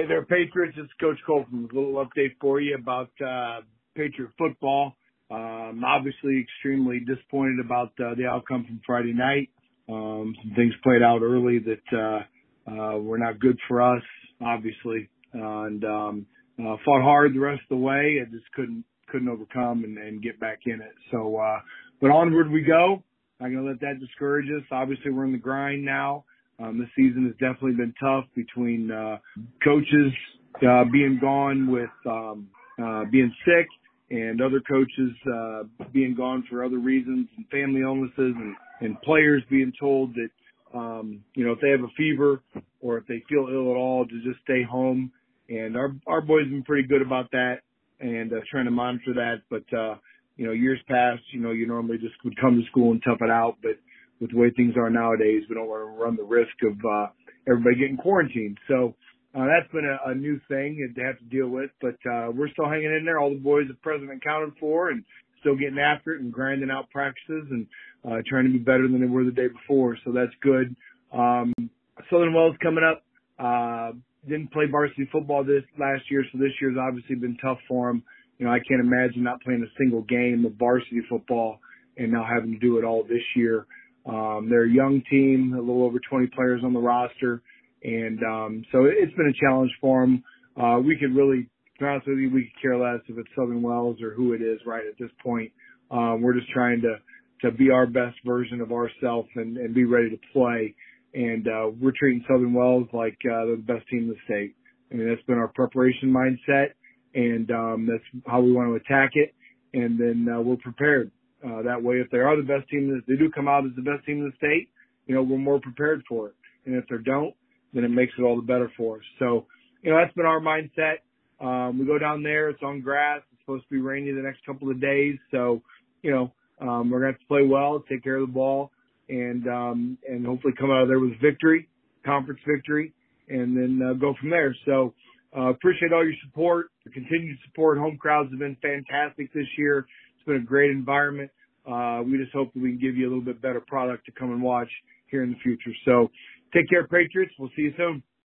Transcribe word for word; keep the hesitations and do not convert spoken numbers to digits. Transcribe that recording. Hey there, Patriots. It's Coach Colton. A little update for you about uh, Patriot football. Um, obviously extremely disappointed about uh, the outcome from Friday night. Um, some things played out early that uh, uh, were not good for us, obviously, uh, and um, uh, fought hard the rest of the way. I just couldn't couldn't overcome and, and get back in it. So, uh, but onward we go. Not going to let that discourage us. Obviously, we're in the grind now. Um, this season has definitely been tough between uh, coaches uh, being gone with um, uh, being sick and other coaches uh, being gone for other reasons and family illnesses and, and players being told that, um, you know, if they have a fever or if they feel ill at all, to just stay home. And our, our boys have been pretty good about that and uh, trying to monitor that. But, uh, you know, years past, you know, you normally just would come to school and tough it out. But with the way things are nowadays, we don't want to run the risk of uh, everybody getting quarantined. So uh, that's been a, a new thing to have to deal with, but uh, we're still hanging in there. All the boys the president accounted for and still getting after it and grinding out practices and uh, trying to be better than they were the day before. So that's good. Um, Southern Wells coming up. Uh, didn't play varsity football this last year, so this year's obviously been tough for them. You know, I can't imagine not playing a single game of varsity football and now having to do it all this year. Um, they're a young team, a little over twenty players on the roster. And, um, so it's been a challenge for them. Uh, we could really, to be honest with you, we could care less if it's Southern Wells or who it is right at this point. Um, we're just trying to, to be our best version of ourselves and, and be ready to play. And, uh, we're treating Southern Wells like, uh, they're the best team in the state. I mean, that's been our preparation mindset and, um, that's how we want to attack it. And then, uh, we're prepared. Uh, that way, if they are the best team, they do come out as the best team in the state, you know, we're more prepared for it. And if they don't, then it makes it all the better for us. So, you know, that's been our mindset. Um, we go down there. It's on grass. It's supposed to be rainy the next couple of days. So, you know, um, we're going to have to play well, take care of the ball, and um, and hopefully come out of there with victory, conference victory, and then uh, go from there. So uh, appreciate all your support, your continued support. Home crowds have been fantastic this year. Been a great environment. Uh, we just hope that we can give you a little bit better product to come and watch here in the future. So take care, Patriots. We'll see you soon.